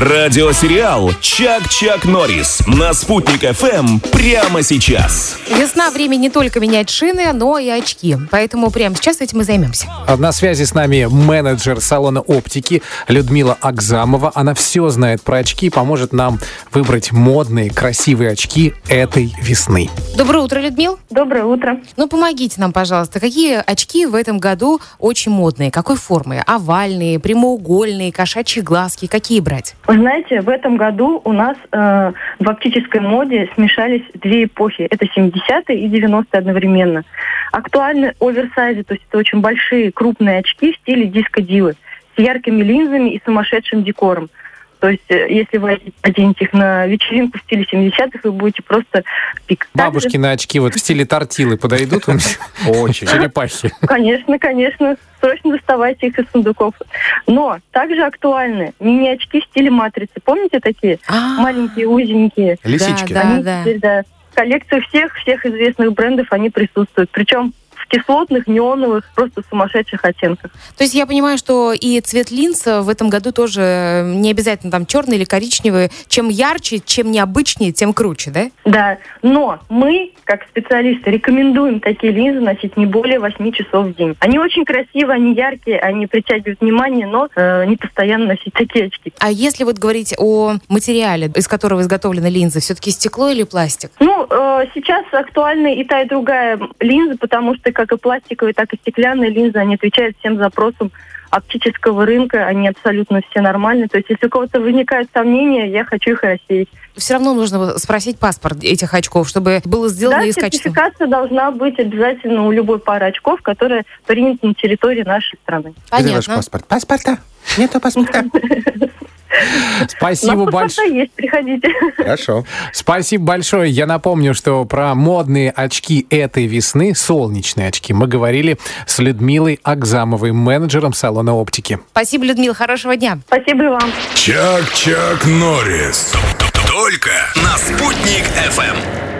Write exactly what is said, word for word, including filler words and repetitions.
Радиосериал «Чак-Чак Норрис» на «Спутник ФМ» прямо сейчас. Весна, время не только менять шины, но и очки. Поэтому прямо сейчас этим и займемся. На связи с нами менеджер салона оптики Людмила Агзамова. Она все знает про очки и поможет нам выбрать модные, красивые очки этой весны. Доброе утро, Людмил. Доброе утро. Ну, помогите нам, пожалуйста, какие очки в этом году очень модные? Какой формы? Овальные, прямоугольные, кошачьи глазки? Какие брать? Вы знаете, в этом году у нас э, в оптической моде смешались две эпохи. Это семидесятые и девяностые одновременно. Актуальны оверсайзы, то есть это очень большие, крупные очки в стиле диско-дивы с яркими линзами и сумасшедшим декором. То есть, если вы оденете их на вечеринку в стиле семидесятых, вы будете просто пик. Бабушкины очки вот в стиле тортилы подойдут? Очень. Черепахи. Конечно, конечно. Срочно доставайте их из сундуков. Но также актуальны мини-очки в стиле матрицы. Помните такие? Маленькие, узенькие. Лисички. Да, да. Коллекция всех, всех известных брендов, они присутствуют. Причем кислотных, неоновых, просто сумасшедших оттенках. То есть я понимаю, что и цвет линз в этом году тоже не обязательно там черный или коричневый. Чем ярче, чем необычнее, тем круче, да? Да, но мы, как специалисты, рекомендуем такие линзы носить не более восемь часов в день. Они очень красивые, они яркие, они притягивают внимание, но э, не постоянно носить такие очки. А если вот говорить о материале, из которого изготовлены линзы, все-таки стекло или пластик? Ну, э, сейчас актуальны и та, и другая линза, потому что как и пластиковые, так и стеклянные линзы, они отвечают всем запросам оптического рынка, они абсолютно все нормальные. То есть, если у кого-то возникают сомнения, я хочу их рассеять. Все равно нужно спросить паспорт этих очков, чтобы было сделано да, из качества. Сертификация должна быть обязательно у любой пары очков, которая принята на территории нашей страны. Понятно. Где ваш паспорт? Паспорта? Нету паспорта. Спасибо большое. Есть, приходите. Хорошо. Спасибо большое. Я напомню, что про модные очки этой весны, солнечные очки, мы говорили с Людмилой Агзамовой, менеджером салона оптики. Спасибо, Людмила. Хорошего дня. Спасибо и вам. Чак-Чак Норрис. Только на «Спутник ФМ».